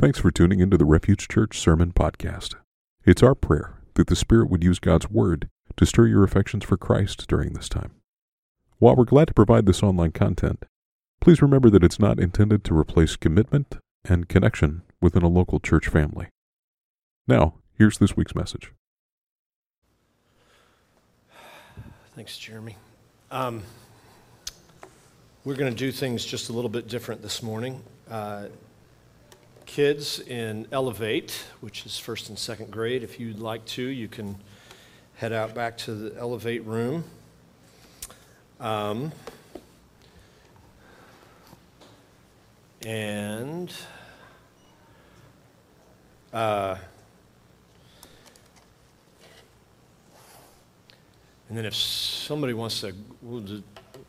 Thanks for tuning into the Refuge Church Sermon Podcast. It's our prayer that the Spirit would use God's Word to stir your affections for Christ during this time. While we're glad to provide this online content, please remember that it's not intended to replace commitment and connection within a local church family. Now, here's this week's message. Thanks, Jeremy. We're going to do things just a little bit different this morning. Kids in Elevate, which is first and second grade, if you'd like to, you can head out back to the Elevate room. And then if somebody wants to, we'll just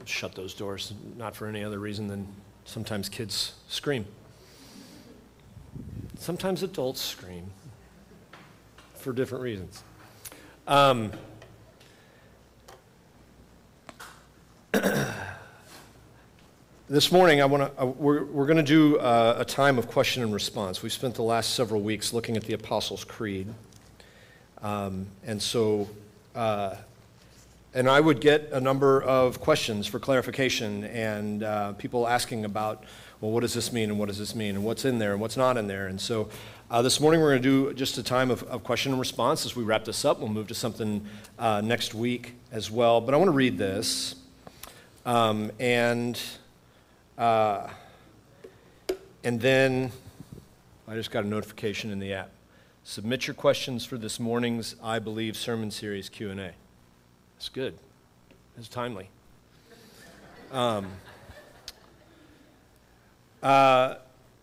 shut those doors, not for any other reason than sometimes kids scream. Sometimes adults scream for different reasons. This morning, we're going to do a time of question and response. We've spent the last several weeks looking at the Apostles' Creed, and I would get a number of questions for clarification and people asking about, well, what does this mean, and what does this mean, and what's in there, and what's not in there? And so this morning we're going to do just a time of question and response. As we wrap this up, we'll move to something next week as well. But I want to read this, and then I just got a notification in the app. Submit your questions for this morning's I Believe Sermon Series Q&A. That's good. It's timely.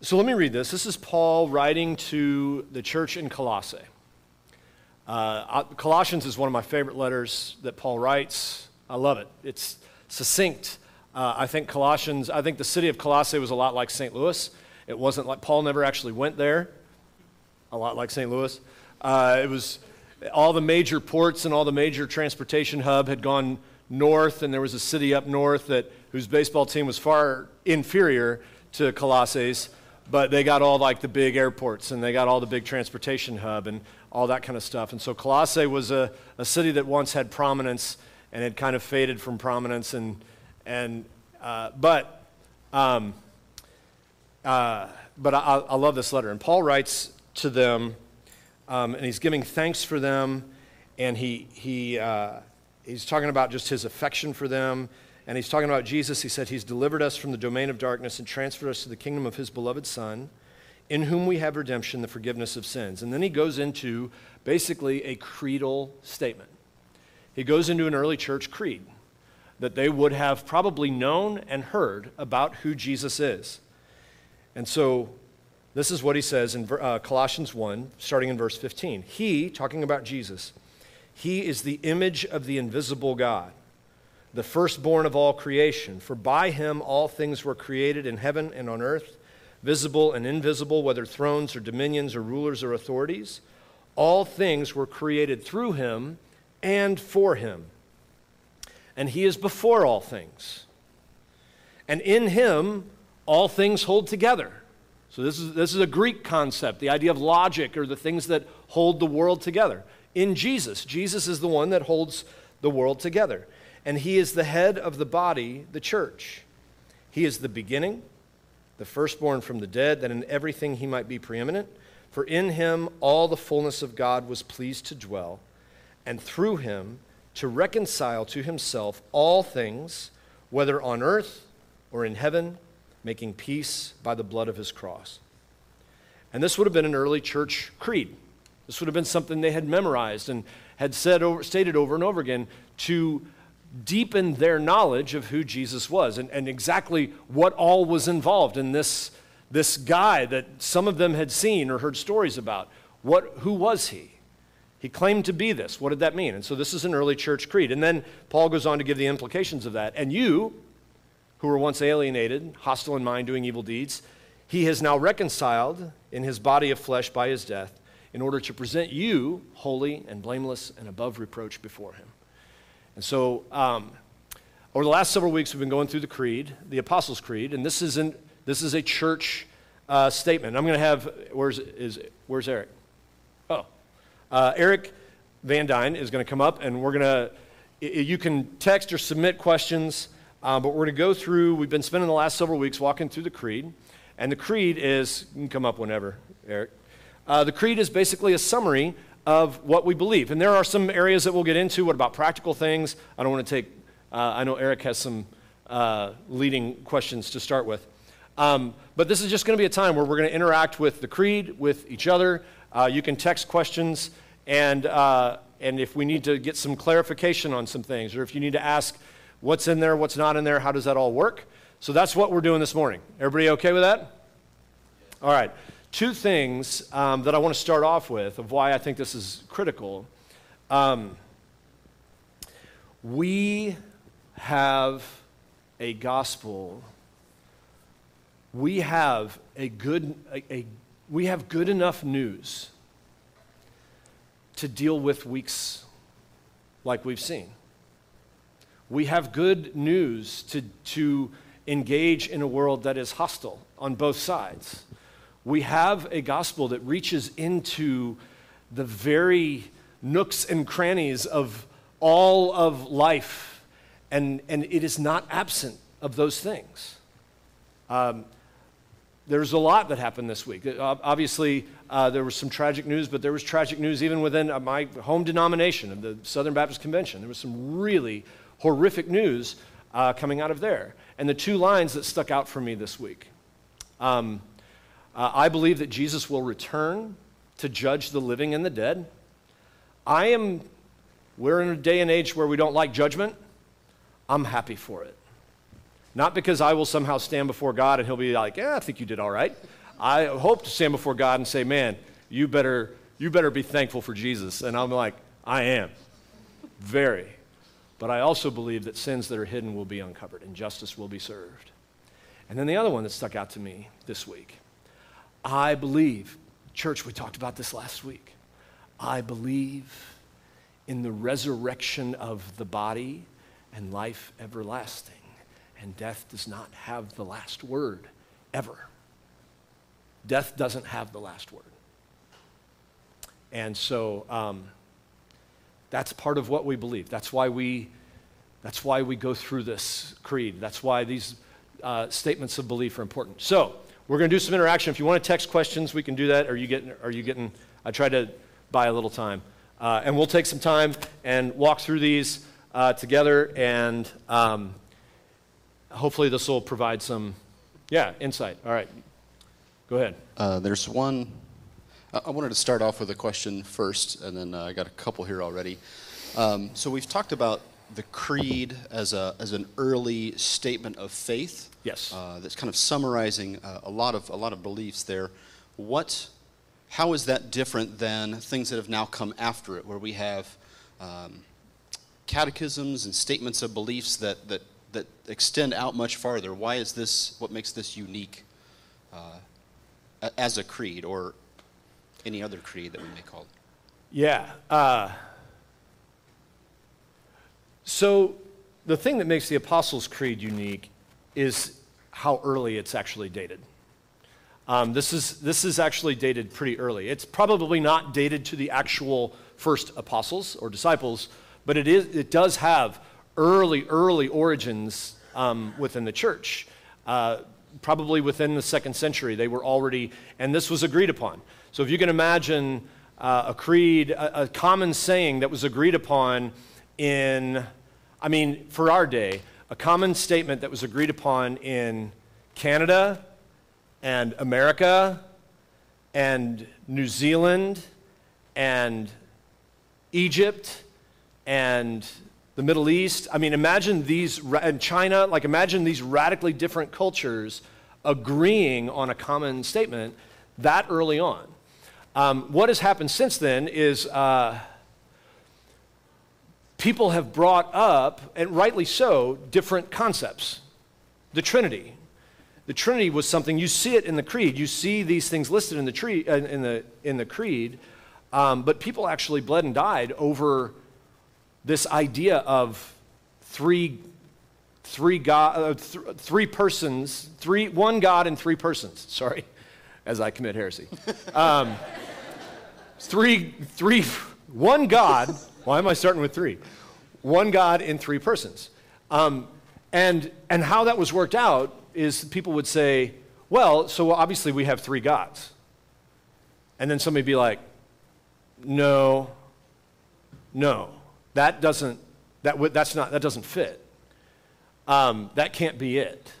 So let me read this. This is Paul writing to the church in Colossae. Colossians is one of my favorite letters that Paul writes. I love it. It's succinct. I think the city of Colossae was a lot like St. Louis. It wasn't like, Paul never actually went there, a lot like St. Louis. It was, all the major ports and all the major transportation hub had gone north, and there was a city up north that whose baseball team was far inferior to Colossae's, but they got all like the big airports and they got all the big transportation hub and all that kind of stuff. And so Colossae was a city that once had prominence and had kind of faded from prominence, but I love this letter. And Paul writes to them, and he's giving thanks for them, and he's talking about just his affection for them. And he's talking about Jesus. He said, he's delivered us from the domain of darkness and transferred us to the kingdom of his beloved Son, in whom we have redemption, the forgiveness of sins. And then he goes into basically a creedal statement. He goes into an early church creed that they would have probably known and heard about who Jesus is. And so this is what he says in Colossians 1, starting in verse 15. He, talking about Jesus, he is the image of the invisible God, the firstborn of all creation. For by him all things were created in heaven and on earth, visible and invisible, whether thrones or dominions or rulers or authorities. All things were created through him and for him. And he is before all things. And in him all things hold together. So this is a Greek concept, the idea of logic or the things that hold the world together. In Jesus, Jesus is the one that holds the world together. And he is the head of the body, the church. He is the beginning, the firstborn from the dead, that in everything he might be preeminent. For in him all the fullness of God was pleased to dwell, and through him to reconcile to himself all things, whether on earth or in heaven, making peace by the blood of his cross. And this would have been an early church creed. This would have been something they had memorized and had stated over and over again to deepen their knowledge of who Jesus was and exactly what all was involved in this guy that some of them had seen or heard stories about. Who was he? He claimed to be this. What did that mean? And so this is an early church creed. And then Paul goes on to give the implications of that. And you, who were once alienated, hostile in mind, doing evil deeds, he has now reconciled in his body of flesh by his death, in order to present you holy and blameless and above reproach before him. And so over the last several weeks, we've been going through the Creed, the Apostles' Creed, and this is a church statement. I'm going to have, where's Eric? Oh, Eric Van Dyne is going to come up, and we're going to, you can text or submit questions, but we're going to go through, we've been spending the last several weeks walking through the creed, and the creed is, you can come up whenever, Eric. The creed is basically a summary of what we believe, and there are some areas that we'll get into. What about practical things? I don't want to take, I know Eric has some leading questions to start with, but this is just going to be a time where we're going to interact with the creed, with each other. You can text questions, and if we need to get some clarification on some things, or if you need to ask what's in there, what's not in there, how does that all work? So that's what we're doing this morning. Everybody okay with that? All right. Two things that I want to start off with of why I think this is critical. We have a gospel. We have good enough news to deal with weeks like we've seen. We have good news to engage in a world that is hostile on both sides. We have a gospel that reaches into the very nooks and crannies of all of life, and it is not absent of those things. There's a lot that happened this week. Obviously, there was some tragic news, but there was tragic news even within my home denomination of the Southern Baptist Convention. There was some really horrific news coming out of there. And the two lines that stuck out for me this week. I believe that Jesus will return to judge the living and the dead. We're in a day and age where we don't like judgment. I'm happy for it. Not because I will somehow stand before God and he'll be like, yeah, I think you did all right. I hope to stand before God and say, man, you better be thankful for Jesus. And I'm like, I am. Very. But I also believe that sins that are hidden will be uncovered and justice will be served. And then the other one that stuck out to me this week, I believe, church, we talked about this last week. I believe in the resurrection of the body and life everlasting. And death does not have the last word, ever. Death doesn't have the last word. And so that's part of what we believe. That's why we go through this creed. That's why these statements of belief are important. So we're going to do some interaction. If you want to text questions, we can do that. Are you getting? I tried to buy a little time. And we'll take some time and walk through these together, and hopefully this will provide some, insight. All right. Go ahead. There's one. I wanted to start off with a question first, and then I got a couple here already. So we've talked about the creed as an early statement of faith. Yes. That's kind of summarizing a lot of beliefs there. How is that different than things that have now come after it, where we have catechisms and statements of beliefs that extend out much farther? Why is this? What makes this unique as a creed or any other creed that we may call it? Yeah. So the thing that makes the Apostles' Creed unique is how early it's actually dated. This is actually dated pretty early. It's probably not dated to the actual first apostles or disciples, but it does have early origins within the church. Probably within the 2nd century, they were already, and this was agreed upon. So if you can imagine a creed, a common saying that was agreed upon for our day, a common statement that was agreed upon in Canada and America and New Zealand and Egypt and the Middle East. Imagine these, and China, imagine these radically different cultures agreeing on a common statement that early on. What has happened since then is people have brought up, and rightly so, different concepts. The Trinity. The Trinity was something, you see it in the creed. You see these things listed in the creed, but people actually bled and died over this idea of three God, three persons, one God in three persons. Sorry, as I commit heresy. One God. Why am I starting with three? One God in three persons. And how that was worked out is people would say, well, so obviously we have three gods. And then somebody would be like, no, that doesn't fit. That can't be it.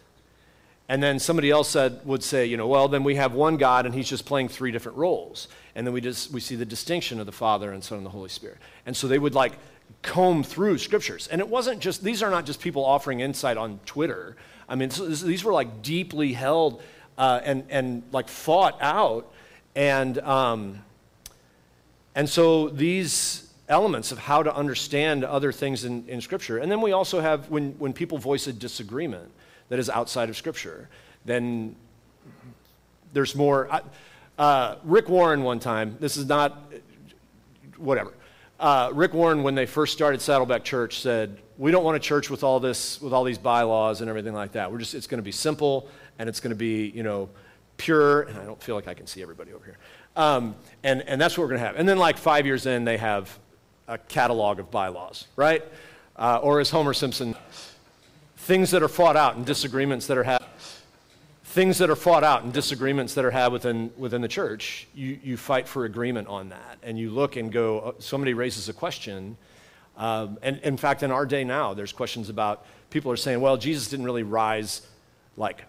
And then somebody else would say, well, then we have one God and he's just playing three different roles. And then we see the distinction of the Father and Son and the Holy Spirit. And so they would comb through scriptures. And it wasn't just, these are not just people offering insight on Twitter. I mean, these were deeply held and thought out. And so these elements of how to understand other things in scripture. And then we also have, when people voice a disagreement that is outside of Scripture, then there's more. Rick Warren one time, this is not, whatever. Rick Warren, when they first started Saddleback Church, said, we don't want a church with all this, with all these bylaws and everything like that. It's going to be simple, and it's going to be, pure, and I don't feel like I can see everybody over here. And that's what we're going to have. And then 5 years in, they have a catalog of bylaws, right? Or as Homer Simpson, things that are fought out and disagreements that are had. Things that are fought out and disagreements that are had within the church, you fight for agreement on that, and you look and go. Somebody raises a question, and in fact, in our day now, there's questions about people are saying, well, Jesus didn't really rise,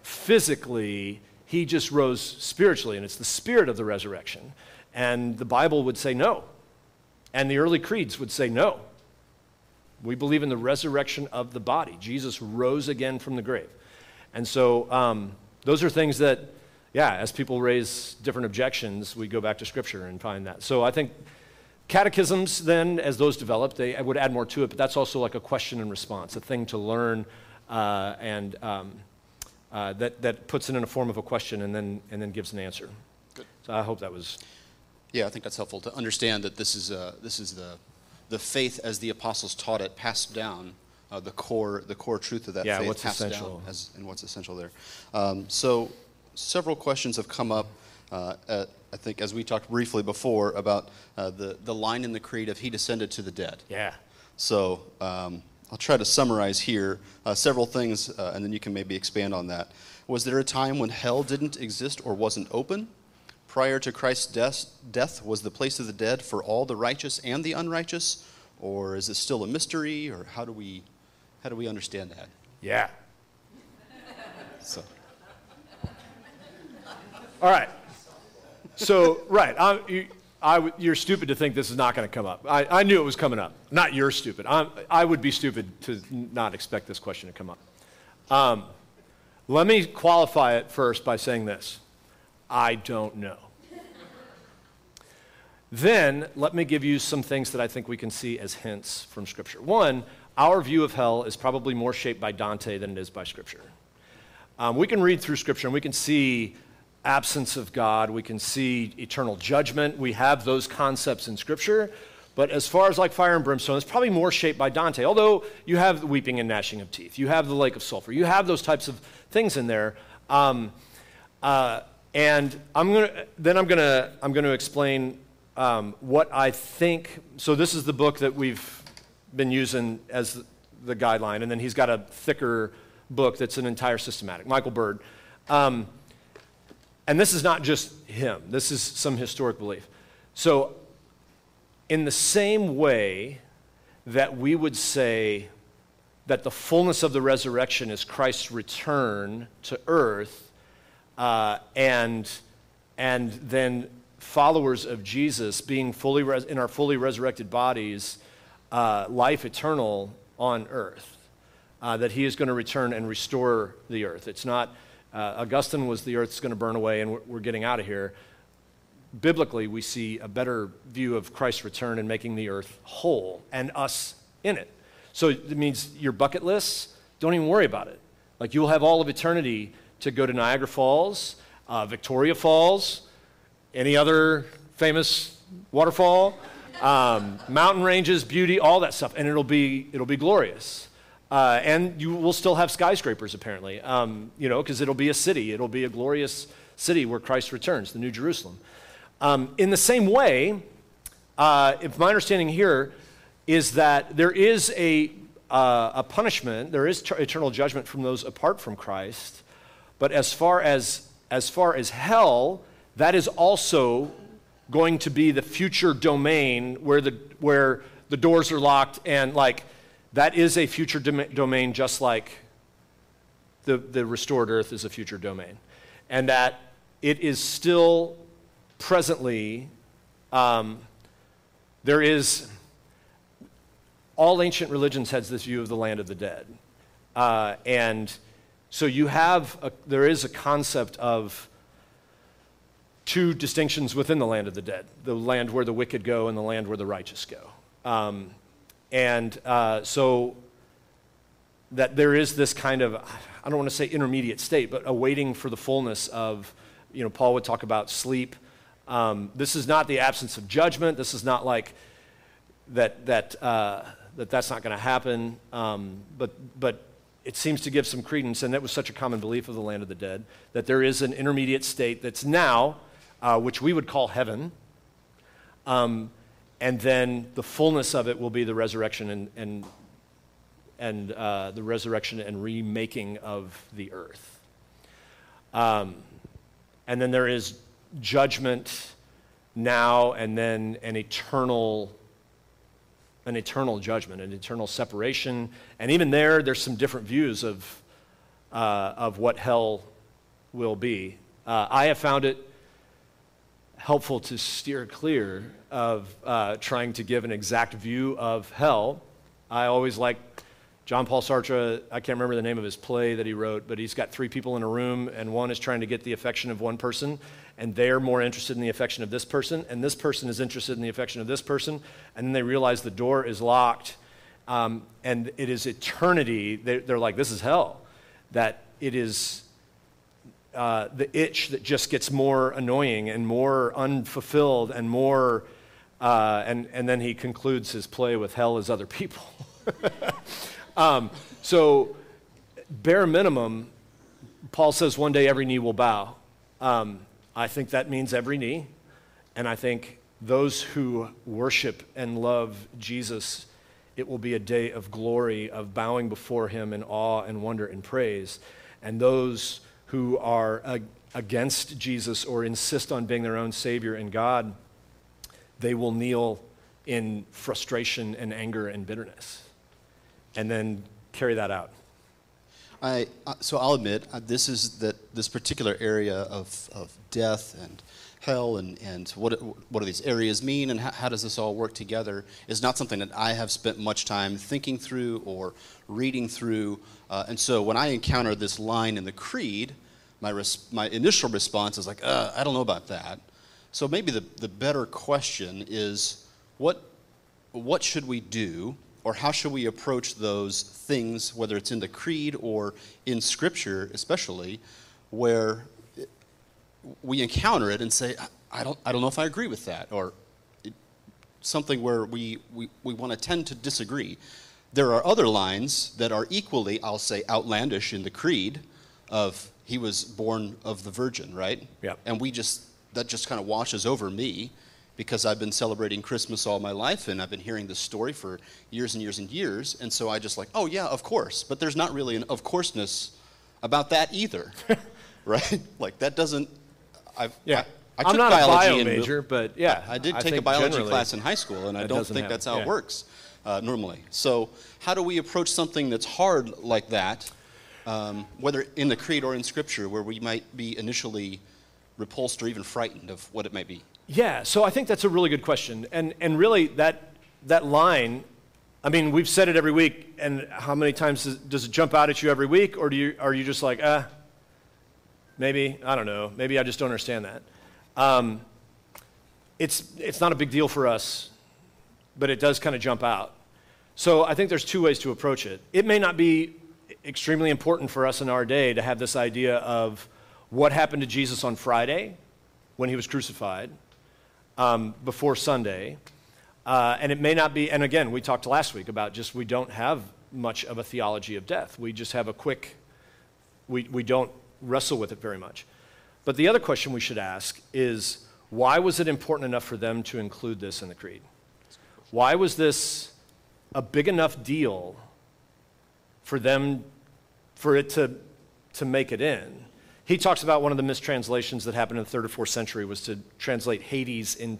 physically; he just rose spiritually, and it's the spirit of the resurrection. And the Bible would say no, and the early creeds would say no. We believe in the resurrection of the body. Jesus rose again from the grave. And so those are things that, as people raise different objections, we go back to Scripture and find that. So I think catechisms then, as those develop, they would add more to it, but that's also a question and response, a thing to learn that puts it in a form of a question and then gives an answer. Good. So I hope that was... Yeah, I think that's helpful to understand that this is the faith as the apostles taught it, passed down the core truth of that faith, what's passed essential. Down as, and what's essential there. So several questions have come up, I think, as we talked briefly before about the line in the creed of "He descended to the dead." Yeah. So I'll try to summarize here several things, and then you can maybe expand on that. Was there a time when hell didn't exist or wasn't open? Prior to Christ's death was the place of the dead for all the righteous and the unrighteous, or is it still a mystery, or how do we understand that? Yeah. So. All right. So right, you're stupid to think this is not going to come up. I knew it was coming up. Not you're stupid. I would be stupid to not expect this question to come up. Let me qualify it first by saying this. I don't know. Then, let me give you some things that I think we can see as hints from Scripture. One, our view of hell is probably more shaped by Dante than it is by Scripture. We can read through Scripture and we can see absence of God, we can see eternal judgment, we have those concepts in Scripture, but as far as fire and brimstone, it's probably more shaped by Dante, although you have the weeping and gnashing of teeth, you have the lake of sulfur, you have those types of things in there. And I'm gonna explain what I think. So this is the book that we've been using as the guideline, and then he's got a thicker book that's an entire systematic. Michael Bird, and this is not just him. This is some historic belief. So in the same way that we would say that the fullness of the resurrection is Christ's return to earth. And then followers of Jesus being fully in our fully resurrected bodies, life eternal on earth, that he is going to return and restore the earth. It's not, Augustine was the earth's going to burn away and we're getting out of here. Biblically, we see a better view of Christ's return and making the earth whole and us in it. So it means your bucket lists, don't even worry about it. You'll have all of eternity to go to Niagara Falls, Victoria Falls, any other famous waterfall, mountain ranges, beauty, all that stuff, and it'll be glorious. And you will still have skyscrapers apparently, because it'll be a city, it'll be a glorious city where Christ returns, the New Jerusalem. In the same way, if my understanding here is that there is a punishment, there is eternal judgment from those apart from Christ, but as far as hell, that is also going to be the future domain where the doors are locked, and like that is a future domain, just like the restored earth is a future domain, and that it is still presently there is. All ancient religions has this view of the land of the dead, and so you have there is a concept of two distinctions within the land of the dead: the land where the wicked go and the land where the righteous go, so that there is this kind of, I don't want to say intermediate state, but a waiting for the fullness of, you know, Paul would talk about sleep. This is not the absence of judgment. This is not like that's not going to happen. But it seems to give some credence, and that was such a common belief of the land of the dead, that there is an intermediate state that's now, which we would call heaven, and then the fullness of it will be the resurrection and the resurrection and remaking of the earth. And then there is judgment now, and then an eternal judgment, an eternal separation. And even there's some different views of what hell will be. I have found it helpful to steer clear of trying to give an exact view of hell. I always like Jean-Paul Sartre. I can't remember the name of his play that he wrote, but he's got three people in a room, and one is trying to get the affection of one person, and they're more interested in the affection of this person, and this person is interested in the affection of this person, and then they realize the door is locked, and it is eternity. They're like, this is hell, that it is the itch that just gets more annoying and more unfulfilled and more, and then he concludes his play with hell is other people. So, bare minimum, Paul says one day every knee will bow. I think that means every knee, and I think those who worship and love Jesus, it will be a day of glory, of bowing before him in awe and wonder and praise. And those who are against Jesus or insist on being their own Savior and God, they will kneel in frustration and anger and bitterness, and then carry that out. So I'll admit, this particular area of death and hell and what do these areas mean, and how does this all work together, is not something that I have spent much time thinking through or reading through. And so when I encounter this line in the Creed, my initial response is like, I don't know about that. So maybe the better question is, what should we do? Or how should we approach those things, whether it's in the Creed or in Scripture especially, where we encounter it and say, I don't know if I agree with that, or something where we want to tend to disagree. There are other lines that are equally, I'll say, outlandish in the Creed of he was born of the Virgin, right? Yep. And that just kind of washes over me, because I've been celebrating Christmas all my life, and I've been hearing this story for years and years and years, and so I just like, oh yeah, of course, but there's not really an of course-ness about that either, right? Like that doesn't, I'm not a bio major, but yeah. I did take a biology class in high school, and I don't think that's how it works normally. So how do we approach something that's hard like that, whether in the Creed or in Scripture, where we might be initially repulsed or even frightened of what it might be? Yeah, so I think that's a really good question. And really, that line, I mean, we've said it every week, and how many times does it jump out at you every week, or are you just like, maybe, I don't know, maybe I just don't understand that. It's not a big deal for us, but it does kind of jump out. So I think there's two ways to approach it. It may not be extremely important for us in our day to have this idea of what happened to Jesus on Friday when he was crucified, before Sunday, and it may not be, and again, we talked last week about just we don't have much of a theology of death. We just have we don't wrestle with it very much. But the other question we should ask is, why was it important enough for them to include this in the creed? Why was this a big enough deal for them, for it to make it in? He talks about one of the mistranslations that happened in the 3rd or 4th century was to translate Hades in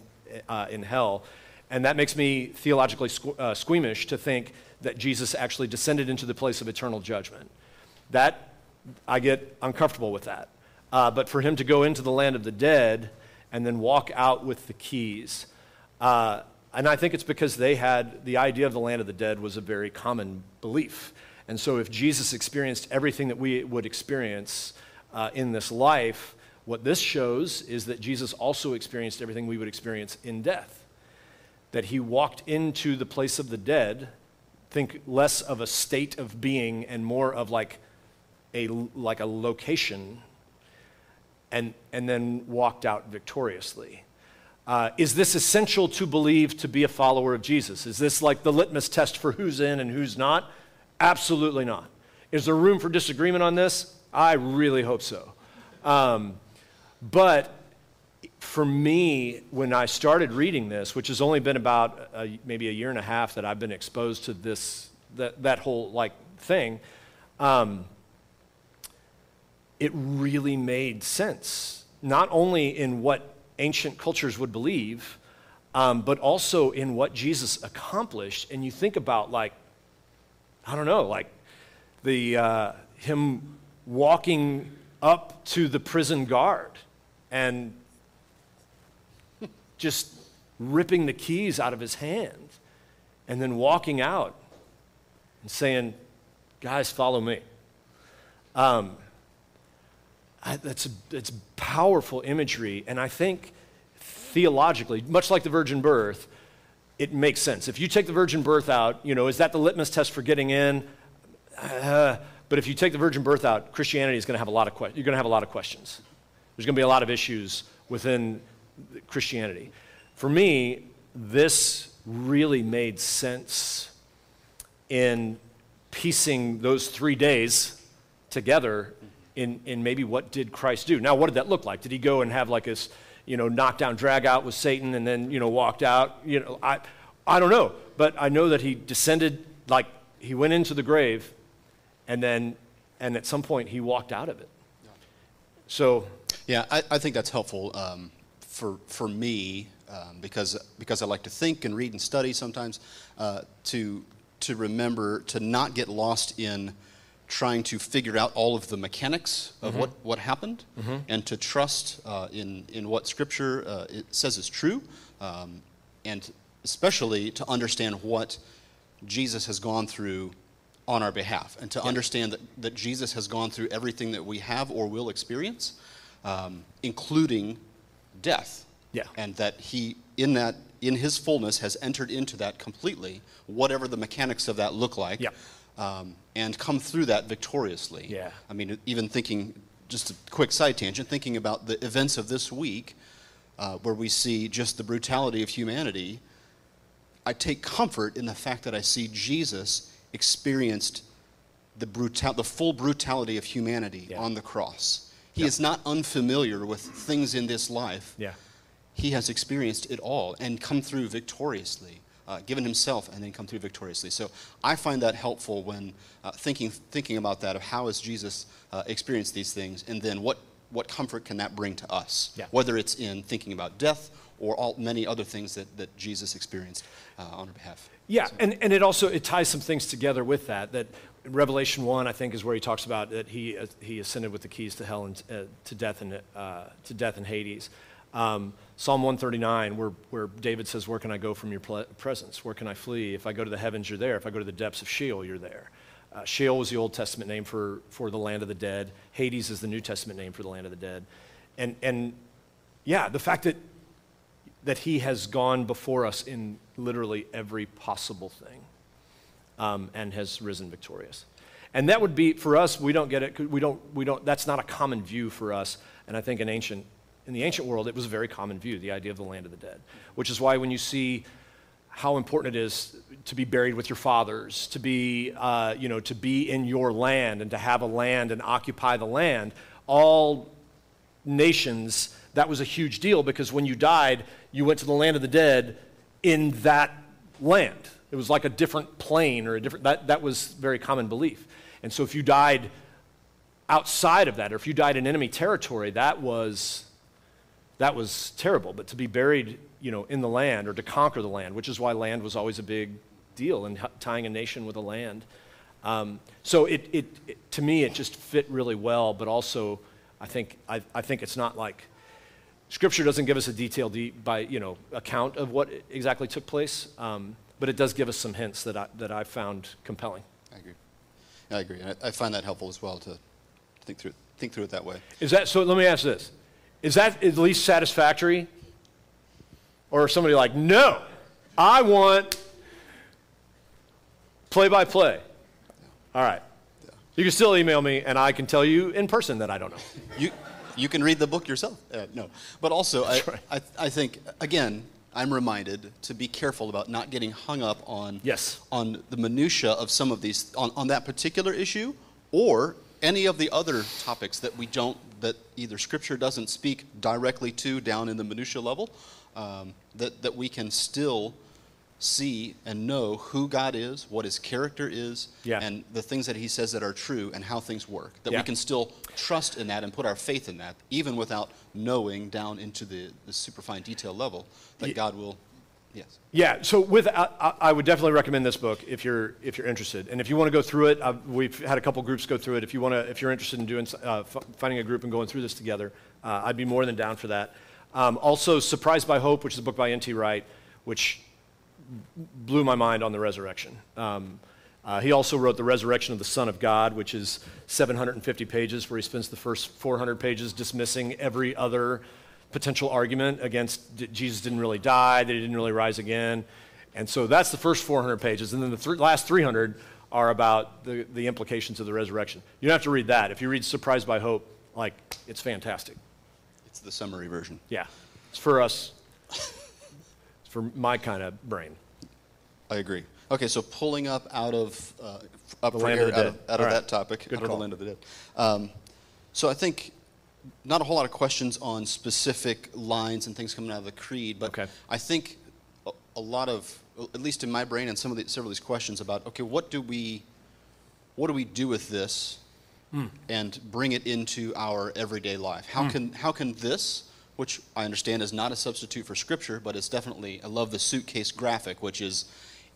hell. And that makes me theologically squeamish to think that Jesus actually descended into the place of eternal judgment. That, I get uncomfortable with that. But for him to go into the land of the dead and then walk out with the keys, and I think it's because they had the idea of the land of the dead was a very common belief. And so if Jesus experienced everything that we would experience in this life, what this shows is that Jesus also experienced everything we would experience in death, that he walked into the place of the dead. Think less of a state of being and more of like a location, and then walked out victoriously. Is this essential to believe to be a follower of Jesus? Is this like the litmus test for who's in and who's not? Absolutely not. Is there room for disagreement on this? I really hope so. But for me, when I started reading this, which has only been about maybe a year and a half that I've been exposed to this, that whole like thing, it really made sense, not only in what ancient cultures would believe, but also in what Jesus accomplished. And you think about him walking up to the prison guard and just ripping the keys out of his hand and then walking out and saying, "Guys, follow me." That's powerful imagery, and I think theologically, much like the virgin birth, it makes sense. If you take the virgin birth out, is that the litmus test for getting in? But if you take the virgin birth out, Christianity is going to have a lot of questions. You're going to have a lot of questions. There's going to be a lot of issues within Christianity. For me, this really made sense in piecing those 3 days together. In maybe what did Christ do? Now, what did that look like? Did he go and have like this, knockdown drag out with Satan and then, walked out? I don't know. But I know that he descended, like he went into the grave and at some point he walked out of it. So. Yeah, I think that's helpful for me because I like to think and read and study sometimes to remember to not get lost in trying to figure out all of the mechanics of what happened, and to trust in what Scripture it says is true, and especially to understand what Jesus has gone through on our behalf, and to understand that Jesus has gone through everything that we have or will experience, including death, and that he in his fullness has entered into that completely, whatever the mechanics of that look like. Yeah. And come through that victoriously. Yeah. I mean, even thinking, just a quick side tangent, thinking about the events of this week where we see just the brutality of humanity, I take comfort in the fact that I see Jesus experienced the full brutality of humanity on the cross. He is not unfamiliar with things in this life. Yeah. He has experienced it all and come through victoriously. Given himself and then come through victoriously. So I find that helpful when thinking about that, of how has Jesus experienced these things, and then what comfort can that bring to us, whether it's in thinking about death or many other things that Jesus experienced on our behalf. Yeah, so. And it also ties some things together with that Revelation 1, I think, is where he talks about that he ascended with the keys to hell and to death and Hades. Psalm 139, where David says, "Where can I go from your presence? Where can I flee? If I go to the heavens, you're there. If I go to the depths of Sheol, you're there." Sheol was the Old Testament name for the land of the dead. Hades is the New Testament name for the land of the dead. And the fact that he has gone before us in literally every possible thing, and has risen victorious. And that would be, for us, we don't get it. We don't. That's not a common view for us. And I think in the ancient world, it was a very common view, the idea of the land of the dead, which is why when you see how important it is to be buried with your fathers, to be, to be in your land and to have a land and occupy the land, all nations, that was a huge deal because when you died, you went to the land of the dead in that land. It was like a different plane or a different, that was very common belief. And so if you died outside of that, or if you died in enemy territory, that was terrible. But to be buried, in the land or to conquer the land, which is why land was always a big deal and tying a nation with a land. So it to me, it just fit really well. But also, I think it's not like Scripture doesn't give us a detailed account of what exactly took place, but it does give us some hints that I found compelling. I agree. I find that helpful as well to think through it that way. Is that so? Let me ask this: is that at least satisfactory? Or somebody like, no, I want play-by-play. Yeah. All right. Yeah. You can still email me, and I can tell you in person that I don't know. You can read the book yourself. No. But also, I think, again, I'm reminded to be careful about not getting hung up on the minutiae of some of these, on that particular issue, or any of the other topics that either Scripture doesn't speak directly to down in the minutiae level, that we can still see and know who God is, what his character is, and the things that he says that are true and how things work, that we can still trust in that and put our faith in that, even without knowing down into the superfine detail level that God will, yes. Yeah, so I would definitely recommend this book if you're interested. And if you want to go through it, we've had a couple groups go through it. If you're interested in doing finding a group and going through this together, I'd be more than down for that. Also, Surprised by Hope, which is a book by N.T. Wright, which blew my mind on the resurrection. He also wrote The Resurrection of the Son of God, which is 750 pages, where he spends the first 400 pages dismissing every other potential argument against Jesus didn't really die, that he didn't really rise again. And so that's the first 400 pages. And then the last 300 are about the implications of the resurrection. You don't have to read that. If you read Surprised by Hope, it's fantastic. It's the summary version. Yeah. It's for us. It's for my kind of brain. I agree. Okay, so pulling up out of the land of the dead. So I think not a whole lot of questions on specific lines and things coming out of the creed, but okay. I think a lot of, at least in my brain, and several of these questions about, okay, what do we do with this? Mm. And bring it into our everyday life. How can this, which I understand is not a substitute for Scripture, but it's definitely, I love the suitcase graphic, which is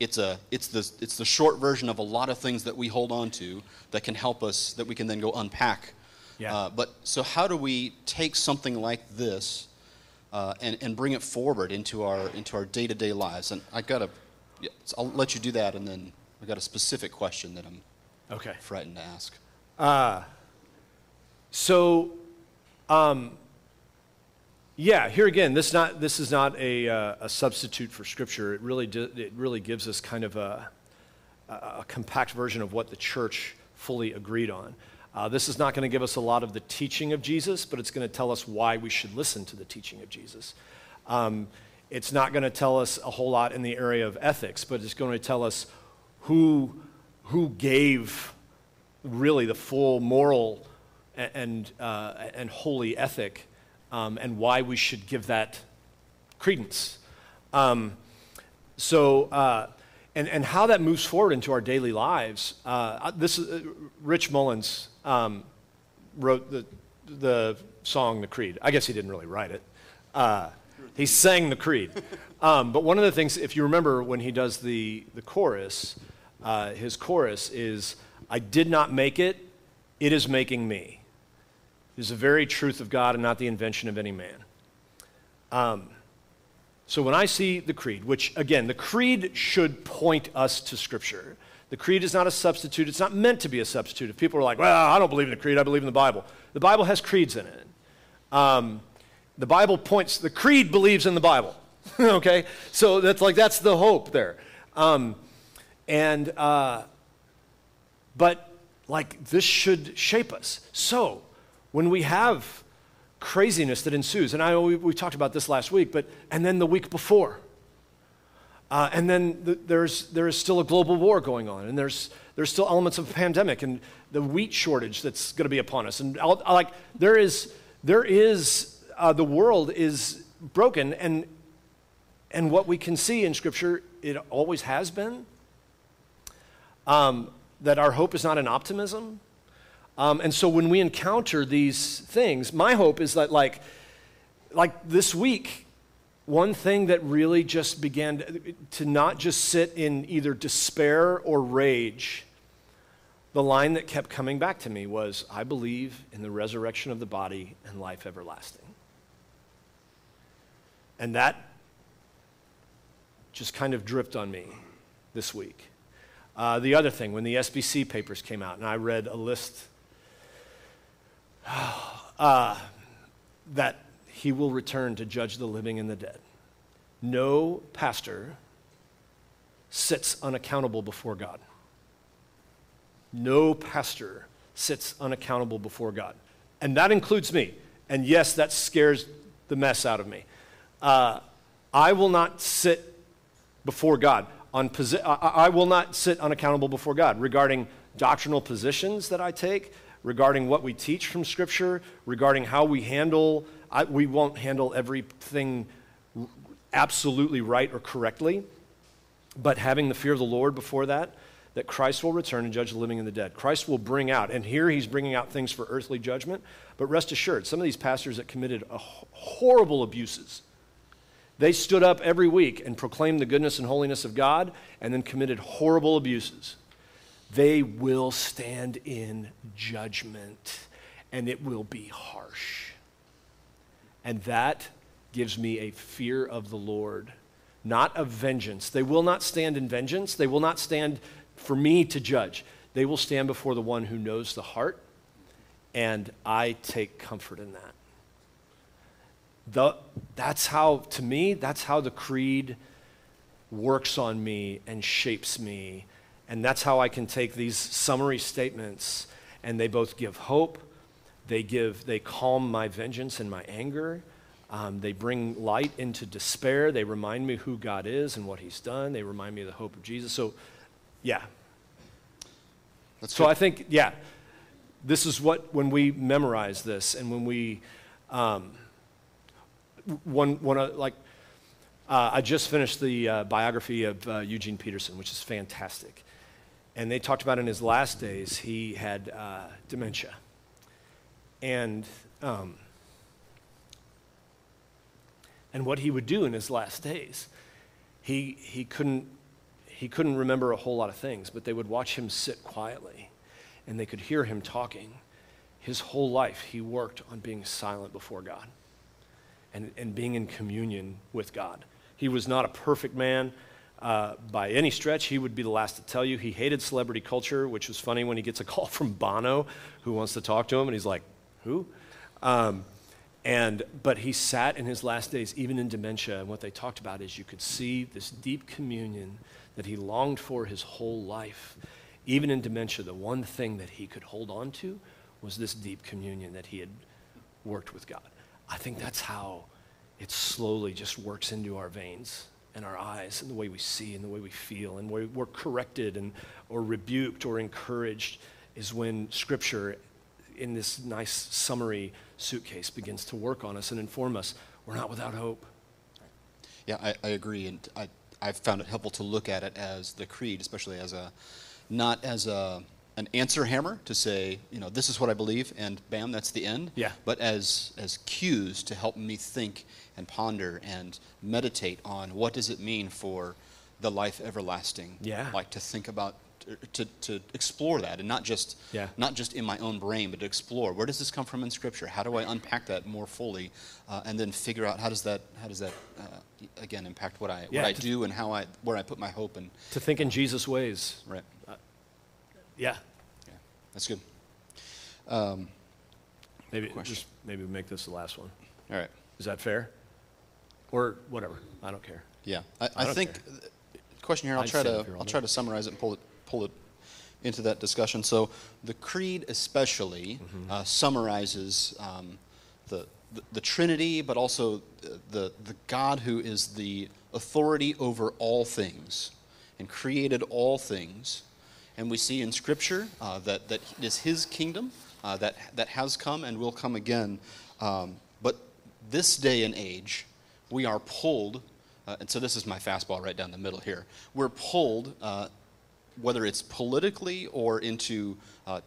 it's the short version of a lot of things that we hold on to that can help us, that we can then go unpack. Yeah. But so how do we take something like this and bring it forward into our day-to-day lives? And I'll let you do that, and then I got a specific question that I'm frightened to ask. Here again, this is not a substitute for Scripture. It really gives us kind of a compact version of what the church fully agreed on. This is not going to give us a lot of the teaching of Jesus, but it's going to tell us why we should listen to the teaching of Jesus. It's not going to tell us a whole lot in the area of ethics, but it's going to tell us who gave really the full moral and holy ethic, and why we should give that credence. And how that moves forward into our daily lives. Rich Mullins wrote the song, The Creed. I guess he didn't really write it. He sang the Creed. But one of the things, if you remember, when he does the chorus, his chorus is, I did not make it, it is making me. It is the very truth of God and not the invention of any man. So when I see the creed, which again, the creed should point us to Scripture. The creed is not a substitute. It's not meant to be a substitute. If people are like, well, I don't believe in the creed, I believe in the Bible. The Bible has creeds in it. The creed believes in the Bible, okay? So that's the hope there. But this should shape us. So when we have craziness that ensues, and we talked about this last week, and then the week before, and then there is still a global war going on, and there's still elements of a pandemic, and the wheat shortage that's going to be upon us, and there is There is, the world is broken, and what we can see in Scripture, it always has been, that our hope is not in optimism. And so when we encounter these things, my hope is that, like this week, one thing that really just began to not just sit in either despair or rage, the line that kept coming back to me was, I believe in the resurrection of the body and life everlasting. And that just kind of dripped on me this week. The other thing, when the SBC papers came out, and I read a list that he will return to judge the living and the dead. No pastor sits unaccountable before God. No pastor sits unaccountable before God. And that includes me. And yes, that scares the mess out of me. I will not sit before God. I will not sit unaccountable before God regarding doctrinal positions that I take, regarding what we teach from Scripture, regarding how we handle, we won't handle everything absolutely right or correctly, but having the fear of the Lord before that, that Christ will return and judge the living and the dead. Christ will bring out, and here he's bringing out things for earthly judgment, but rest assured, some of these pastors that committed horrible abuses, they stood up every week and proclaimed the goodness and holiness of God and then committed horrible abuses. They will stand in judgment, and it will be harsh. And that gives me a fear of the Lord, not of vengeance. They will not stand in vengeance. They will not stand for me to judge. They will stand before the one who knows the heart, and I take comfort in that. That's how, to me, that's how the creed works on me and shapes me. And that's how I can take these summary statements, and they both give hope, they calm my vengeance and my anger, they bring light into despair, they remind me who God is and what he's done, they remind me of the hope of Jesus. So, yeah. I think, yeah, this is what, when we memorize this and when we... I just finished the biography of Eugene Peterson, which is fantastic. And they talked about in his last days, he had dementia. And what he would do in his last days, he couldn't remember a whole lot of things, but they would watch him sit quietly, and they could hear him talking. His whole life, he worked on being silent before God. And being in communion with God. He was not a perfect man by any stretch. He would be the last to tell you. He hated celebrity culture, which was funny when he gets a call from Bono, who wants to talk to him, and he's like, who? But he sat in his last days, even in dementia, and what they talked about is you could see this deep communion that he longed for his whole life. Even in dementia, the one thing that he could hold on to was this deep communion that he had worked with God. I think that's how it slowly just works into our veins and our eyes and the way we see and the way we feel and where we're corrected and or rebuked or encouraged is when Scripture in this nice summary suitcase begins to work on us and inform us we're not without hope. Yeah, I agree, and I've found it helpful to look at it as the creed, especially as an answer hammer to say, you know, this is what I believe, and bam, that's the end. Yeah. But as cues to help me think and ponder and meditate on what does it mean for the life everlasting. Yeah. Like to think about, to explore that, and not just in my own brain, but to explore where does this come from in Scripture? How do I unpack that more fully, and then figure out how does that impact what I do and where I put my hope and to think in Jesus' ways. Right. Yeah, that's good. Maybe we make this the last one. All right. Is that fair? Or whatever. I don't care. Yeah, I think the question here. I'll try to summarize it and pull it into that discussion. So the creed especially summarizes the Trinity, but also the God who is the authority over all things and created all things. And we see in Scripture that it is his kingdom that has come and will come again. But this day and age, we are pulled, and so this is my fastball right down the middle here. We're pulled, whether it's politically or into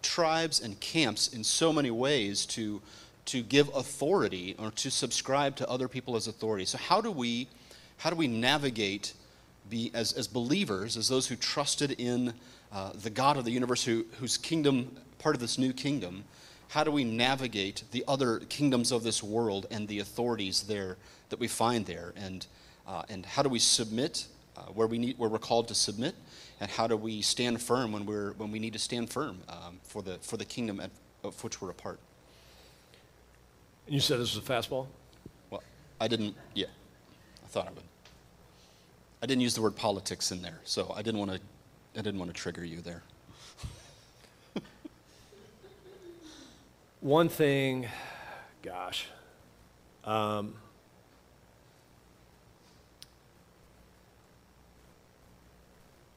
tribes and camps, in so many ways to give authority or to subscribe to other people as authority. So how do we navigate as believers, as those who trusted in the God of the universe, whose kingdom, part of this new kingdom, how do we navigate the other kingdoms of this world and the authorities there that we find there, and how do we submit where we're called to submit, and how do we stand firm when we need to stand firm for the kingdom of which we're a part. And you said this was a fastball? Well, I didn't. Yeah, I thought I would. I didn't use the word politics in there, so I didn't want to trigger you there. One thing, gosh,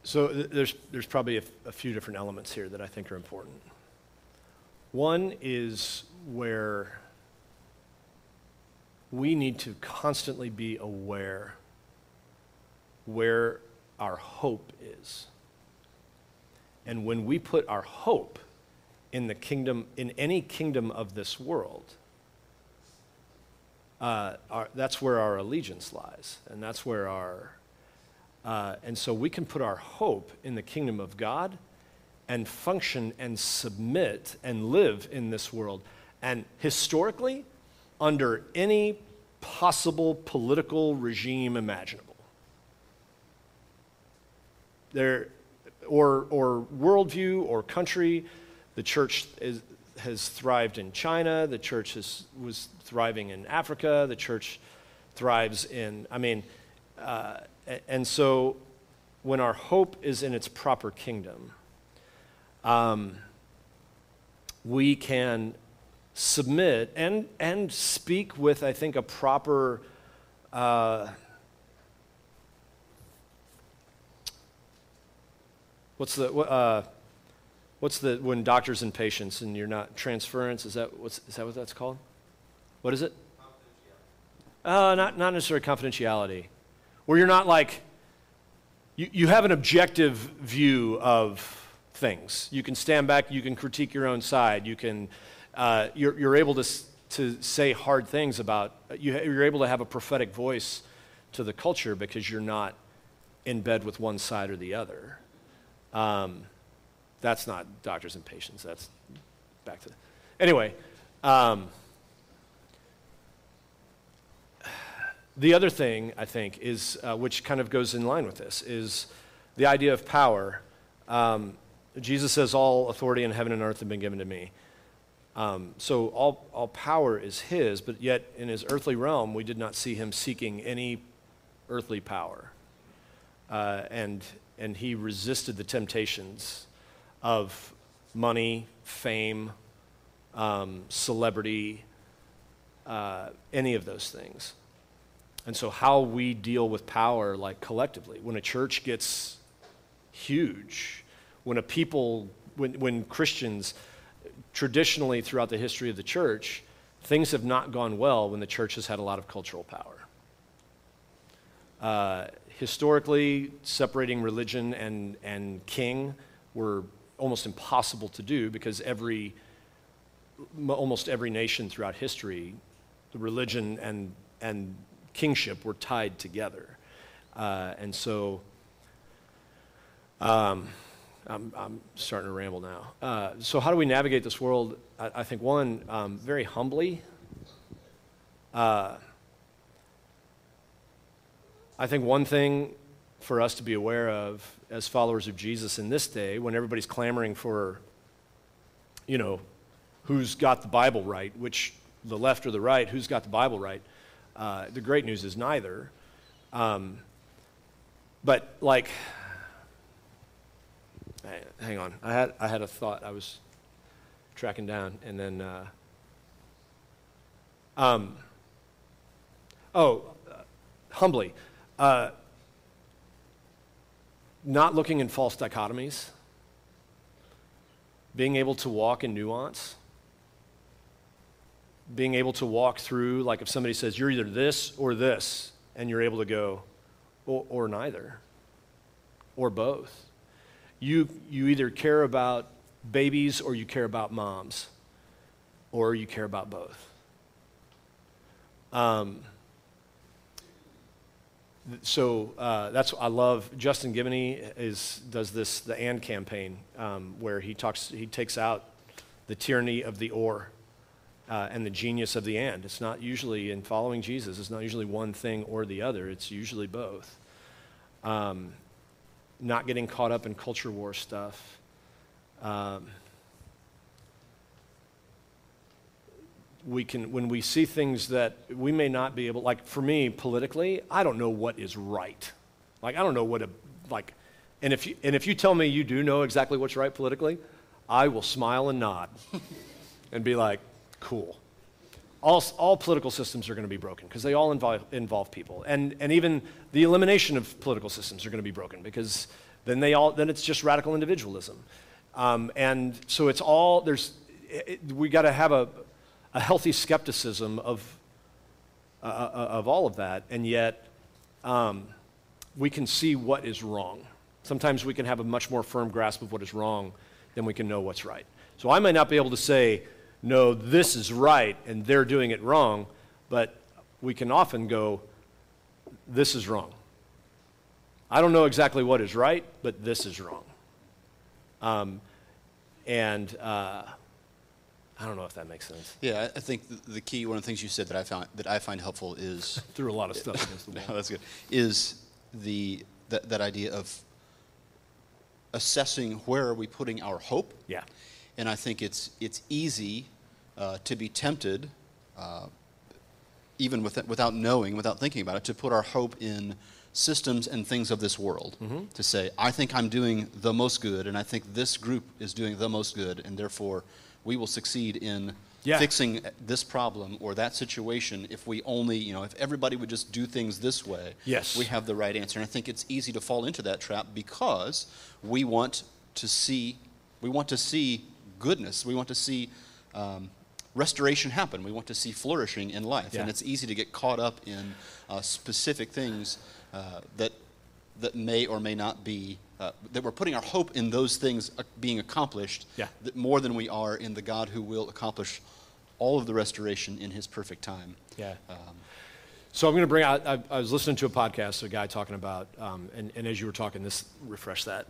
so there's probably a few different elements here that I think are important. One is where we need to constantly be aware where our hope is. And when we put our hope in the kingdom, in any kingdom of this world, that's where our allegiance lies, and that's where our, and so we can put our hope in the kingdom of God and function and submit and live in this world. And historically, under any possible political regime imaginable. There, or worldview or country, the church has thrived in China. The church was thriving in Africa. The church thrives in. And so, when our hope is in its proper kingdom, we can submit and speak with, I think, a proper. What's the when doctors and patients and you're not transference, is that what that's called? What is it? Confidentiality. Not necessarily confidentiality. Where you're not like you have an objective view of things. You can stand back, you can critique your own side, you can you're able to say hard things about you're able to have a prophetic voice to the culture because you're not in bed with one side or the other. That's not doctors and patients. That's back to anyway. The other thing I think is, which kind of goes in line with this, is the idea of power. Jesus says, "All authority in heaven and earth have been given to me." So all power is his, but yet in his earthly realm, we did not see him seeking any earthly power, and he resisted the temptations of money, fame, celebrity, any of those things. And so how we deal with power, like collectively, when a church gets huge, when Christians, traditionally throughout the history of the church, things have not gone well when the church has had a lot of cultural power. Historically, separating religion and king were almost impossible to do because almost every nation throughout history, the religion and kingship were tied together. And so, I'm starting to ramble now. So how do we navigate this world? I think one, very humbly. I think one thing for us to be aware of as followers of Jesus in this day, when everybody's clamoring for, who's got the Bible right, which the left or the right, who's got the Bible right, the great news is neither. But like, hang on, I had a thought I was tracking down, and then, humbly. Not looking in false dichotomies, being able to walk in nuance, being able to walk through, like if somebody says, you're either this or this, and you're able to go, or neither, or both. You either care about babies or you care about moms, or you care about both. So that's what I love. Justin Giboney does this, the "and" campaign, where he takes out the tyranny of the "or" and the genius of the "and." It's not usually, in following Jesus, it's not usually one thing or the other. It's usually both. Not getting caught up in culture war stuff. When we see things that we may not be able, like for me, politically, I don't know what is right. Like, I don't know what and if you tell me you do know exactly what's right politically, I will smile and nod and be like, cool. All political systems are going to be broken because they all involve people. And even the elimination of political systems are going to be broken because then it's just radical individualism. And so it's all, we got to have a healthy skepticism of all of that, and yet we can see what is wrong. Sometimes we can have a much more firm grasp of what is wrong than we can know what's right. So I might not be able to say, no, this is right, and they're doing it wrong, but we can often go, this is wrong. I don't know exactly what is right, but this is wrong. I don't know if that makes sense. Yeah, I think the key, one of the things you said that I find helpful is through a lot of stuff against the wall. No, that's good. Is that idea of assessing where are we putting our hope? Yeah. And I think it's easy to be tempted, even without knowing, without thinking about it, to put our hope in systems and things of this world. Mm-hmm. To say, I think I'm doing the most good, and I think this group is doing the most good, and therefore we will succeed in fixing this problem or that situation if we only, if everybody would just do things this way, we have the right answer. And I think it's easy to fall into that trap because we want to see goodness. We want to see restoration happen. We want to see flourishing in life. Yeah. And it's easy to get caught up in specific things that may or may not be, that we're putting our hope in those things being accomplished more than we are in the God who will accomplish all of the restoration in his perfect time. Yeah. So I'm going to bring out, I was listening to a podcast, a guy talking about, and as you were talking, this refreshed that,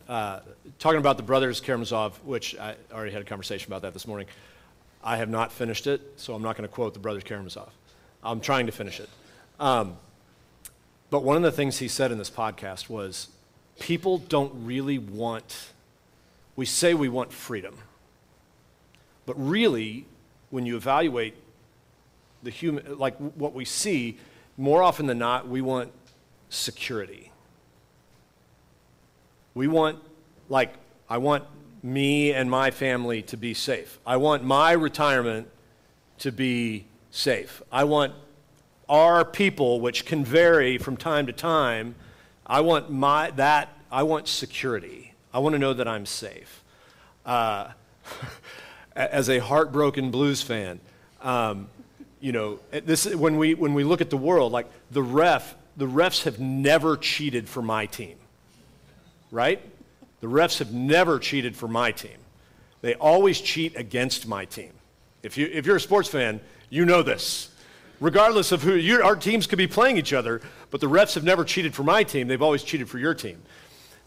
talking about the Brothers Karamazov, which I already had a conversation about that this morning. I have not finished it, so I'm not going to quote the Brothers Karamazov. I'm trying to finish it. But one of the things he said in this podcast was, people don't really want, we say we want freedom, but really, when you evaluate the human, like what we see, more often than not, we want security. We want, like, I want me and my family to be safe. I want my retirement to be safe. I want our people, which can vary from time to time, I want security. I want to know that I'm safe. As a heartbroken blues fan, this when we look at the world, like the refs have never cheated for my team, right? The refs have never cheated for my team. They always cheat against my team. If you're a sports fan, you know this. Regardless of our teams could be playing each other, but the refs have never cheated for my team. They've always cheated for your team.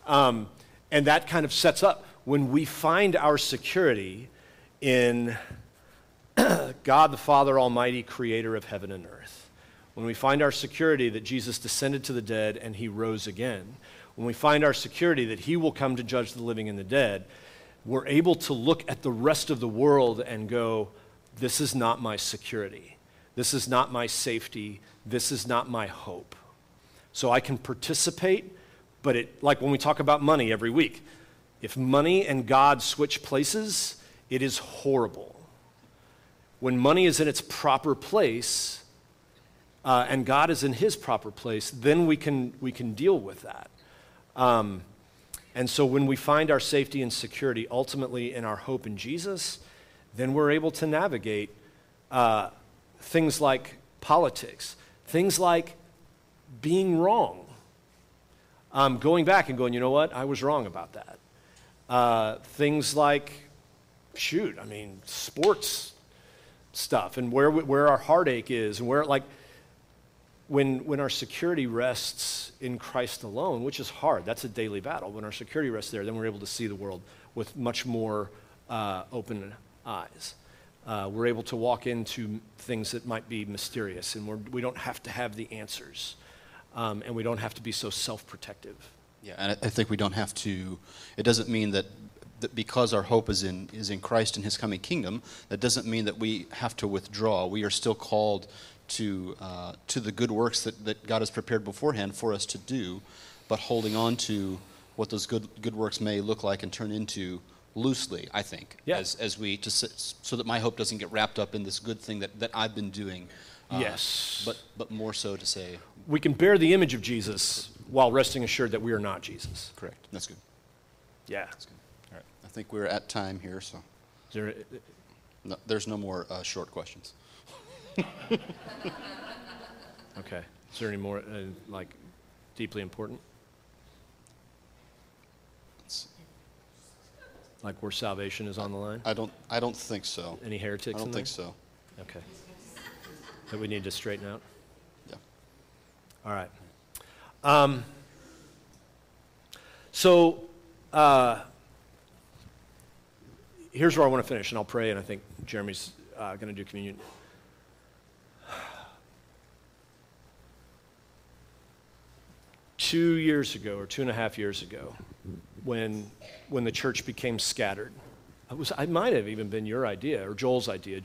And that kind of sets up when we find our security in God the Father Almighty, creator of heaven and earth. When we find our security that Jesus descended to the dead and he rose again. When we find our security that he will come to judge the living and the dead, we're able to look at the rest of the world and go, this is not my security. This is not my safety. This is not my hope. So I can participate, but like when we talk about money every week, if money and God switch places, it is horrible. When money is in its proper place, and God is in his proper place, then we can deal with that. And so when we find our safety and security ultimately in our hope in Jesus, then we're able to navigate things like politics, things like being wrong, going back and going, you know what, I was wrong about that. Things like, shoot, I mean, sports stuff and where our heartache is and where, like, when our security rests in Christ alone, which is hard, that's a daily battle. When our security rests there, then we're able to see the world with much more open eyes. We're able to walk into things that might be mysterious, and we don't have to have the answers, and we don't have to be so self-protective. Yeah, and I think we don't have to, it doesn't mean that because our hope is in Christ and his coming kingdom, that doesn't mean that we have to withdraw. We are still called to the good works that God has prepared beforehand for us to do, but holding on to what those good works may look like and turn into loosely, I think, so that my hope doesn't get wrapped up in this good thing that I've been doing. But more so to say, we can bear the image of Jesus while resting assured that we are not Jesus. Correct. That's good. Yeah. That's good. All right. I think we're at time here, so. There's no more short questions. Okay. Is there any more, like, deeply important? Like where salvation is on the line? I don't think so. Any heretics? I don't think so. Okay. That we need to straighten out? Yeah. All right. So here's where I want to finish, and I'll pray, and I think Jeremy's going to do communion. Two and a half years ago, when the church became scattered, I might have even been your idea or Joel's idea.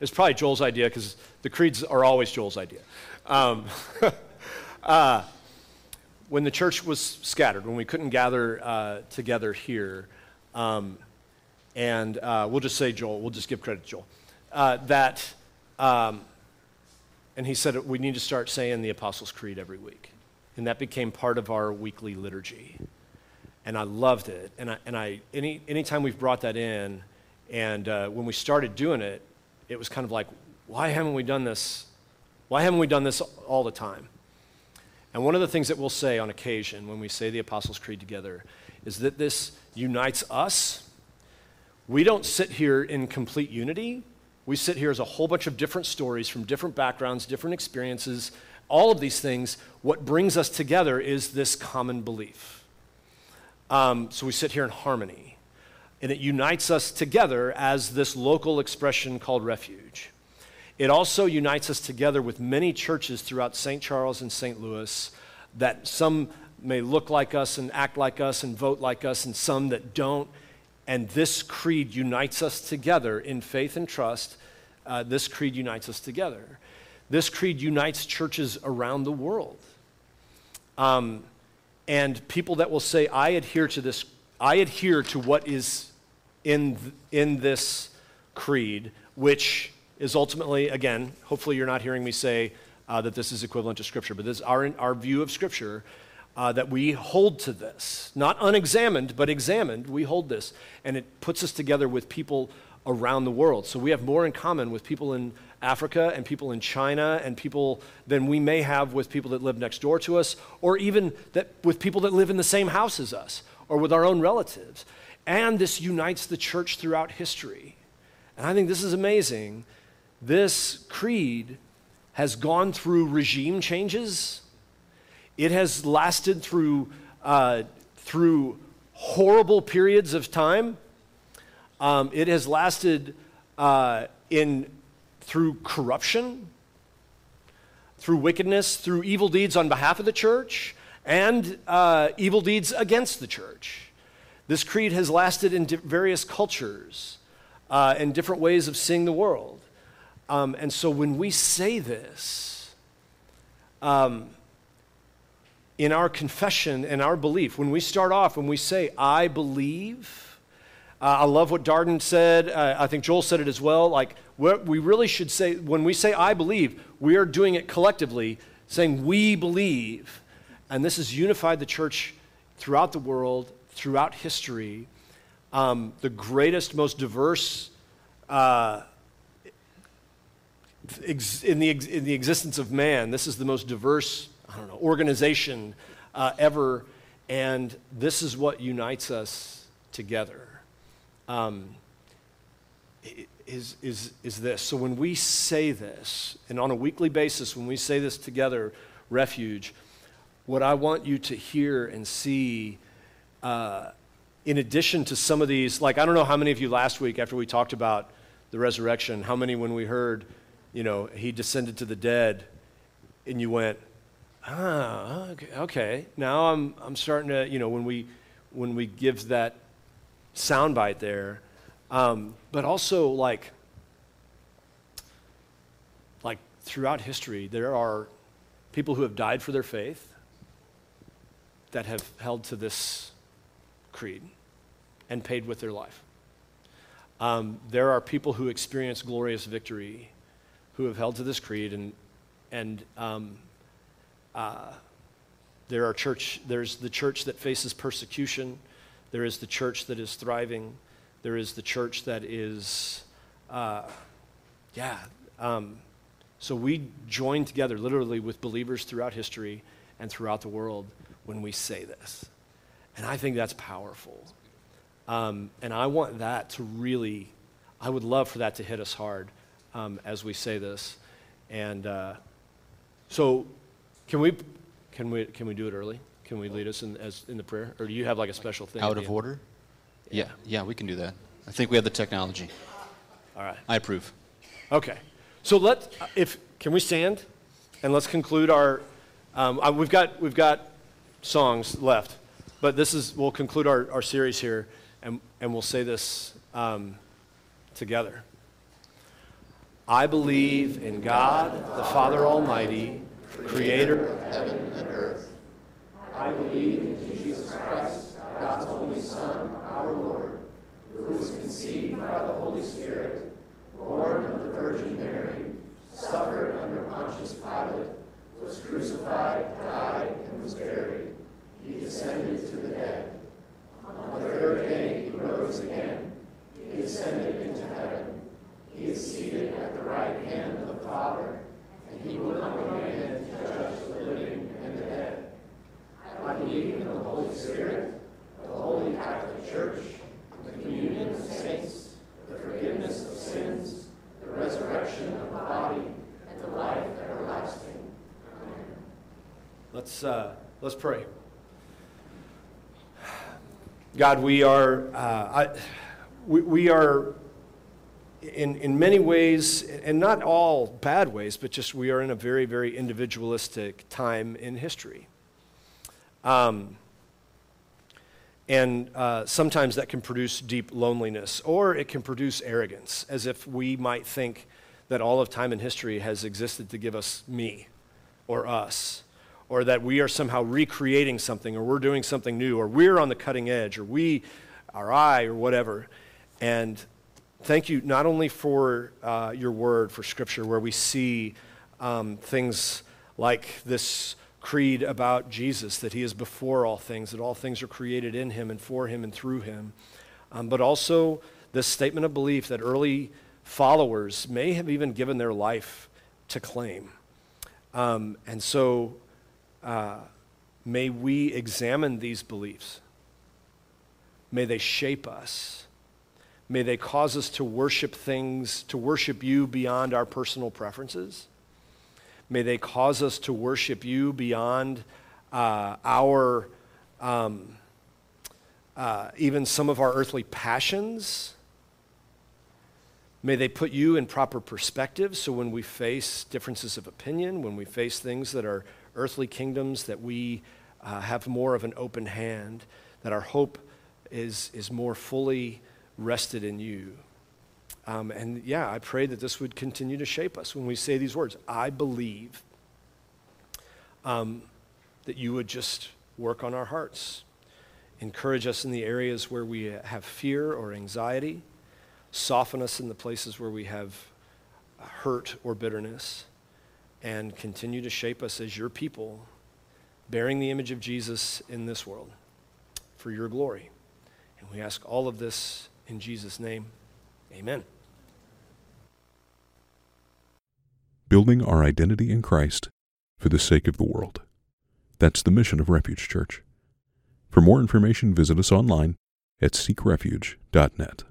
It's probably Joel's idea because the creeds are always Joel's idea. When the church was scattered, when we couldn't gather together here, and we'll just say Joel, we'll just give credit to Joel, and he said we need to start saying the Apostles' Creed every week. And that became part of our weekly liturgy. And I loved it. Anytime we've brought that in, and when we started doing it, it was kind of like, why haven't we done this? Why haven't we done this all the time? And one of the things that we'll say on occasion when we say the Apostles' Creed together is that this unites us. We don't sit here in complete unity. We sit here as a whole bunch of different stories from different backgrounds, different experiences, all of these things. What brings us together is this common belief. So we sit here in harmony, and it unites us together as this local expression called Refuge. It also unites us together with many churches throughout St. Charles and St. Louis that some may look like us and act like us and vote like us and some that don't, and this creed unites us together in faith and trust. This creed unites us together. This creed unites churches around the world. And people that will say, I adhere to this, I adhere to what is in this creed, which is ultimately, again, hopefully you're not hearing me say that this is equivalent to Scripture, but this is our view of Scripture, that we hold to this. Not unexamined, but examined, we hold this. And it puts us together with people around the world. So we have more in common with people in Africa and people in China and people than we may have with people that live next door to us, or even that with people that live in the same house as us or with our own relatives. And this unites the church throughout history. And I think this is amazing. This creed has gone through regime changes. It has lasted through horrible periods of time. It has lasted through corruption, through wickedness, through evil deeds on behalf of the church, and evil deeds against the church. This creed has lasted in various cultures and different ways of seeing the world. And so when we say this, in our confession and our belief, when we start off, when we say, I believe, I love what Darden said. I think Joel said it as well. Like, we really should say, when we say I believe, we are doing it collectively, saying we believe. And this has unified the church throughout the world, throughout history. The greatest, most diverse in the existence of man, this is the most diverse, organization ever, and this is what unites us together. Is this. So when we say this, and on a weekly basis, when we say this together, Refuge, what I want you to hear and see, in addition to some of these, like, I don't know how many of you last week after we talked about the resurrection, how many when we heard, he descended to the dead, and you went, okay. Now I'm starting to, when we give that soundbite there, but also like throughout history, there are people who have died for their faith that have held to this creed and paid with their life. There are people who experience glorious victory who have held to this creed, and there's the church that faces persecution. There is the church that is thriving. There is the church that is, So we join together literally with believers throughout history and throughout the world when we say this. And I think that's powerful. And I want that to really, I would love for that to hit us hard as we say this. And so can we do it early? Can we lead us in the prayer? Or do you have like a special thing? Out of order? Yeah. Yeah, we can do that. I think we have the technology. All right. I approve. Okay. So can we stand, and let's conclude our. We've got songs left, but we'll conclude our series here, and we'll say this together. I believe in God, the Father Almighty, Creator of heaven and earth. I believe in Jesus Christ, God's only Son, our Lord, who was conceived by the Holy Spirit, born of the Virgin Mary, suffered under Pontius Pilate, was crucified, died, and was buried. He descended to the dead. On the third day he rose again. He ascended into heaven. He is seated at the right hand of the Father, and he will come again to judge the living and the dead. I believe in the Holy Spirit, the Holy Catholic Church, the communion of saints, the forgiveness of sins, the resurrection of the body, and the life everlasting. Amen. Let's pray. God, we are we are in many ways, and not all bad ways, but just we are in a very, very individualistic time in history. And sometimes that can produce deep loneliness, or it can produce arrogance, as if we might think that all of time and history has existed to give us me or us, or that we are somehow recreating something, or we're doing something new, or we're on the cutting edge, or we are I, or whatever. And thank you not only for your word, for Scripture, where we see things like this creed about Jesus, that he is before all things, that all things are created in him and for him and through him. But also this statement of belief that early followers may have even given their life to claim. And so may we examine these beliefs. May they shape us. May they cause us to worship things, to worship you beyond our personal preferences. May they cause us to worship you beyond our, even some of our earthly passions. May they put you in proper perspective, so when we face differences of opinion, when we face things that are earthly kingdoms, that we have more of an open hand, that our hope is more fully rested in you. I pray that this would continue to shape us when we say these words. I believe that you would just work on our hearts, encourage us in the areas where we have fear or anxiety, soften us in the places where we have hurt or bitterness, and continue to shape us as your people, bearing the image of Jesus in this world for your glory. And we ask all of this in Jesus' name. Amen. building our identity in Christ for the sake of the world. That's the mission of Refuge Church. For more information, visit us online at seekrefuge.net.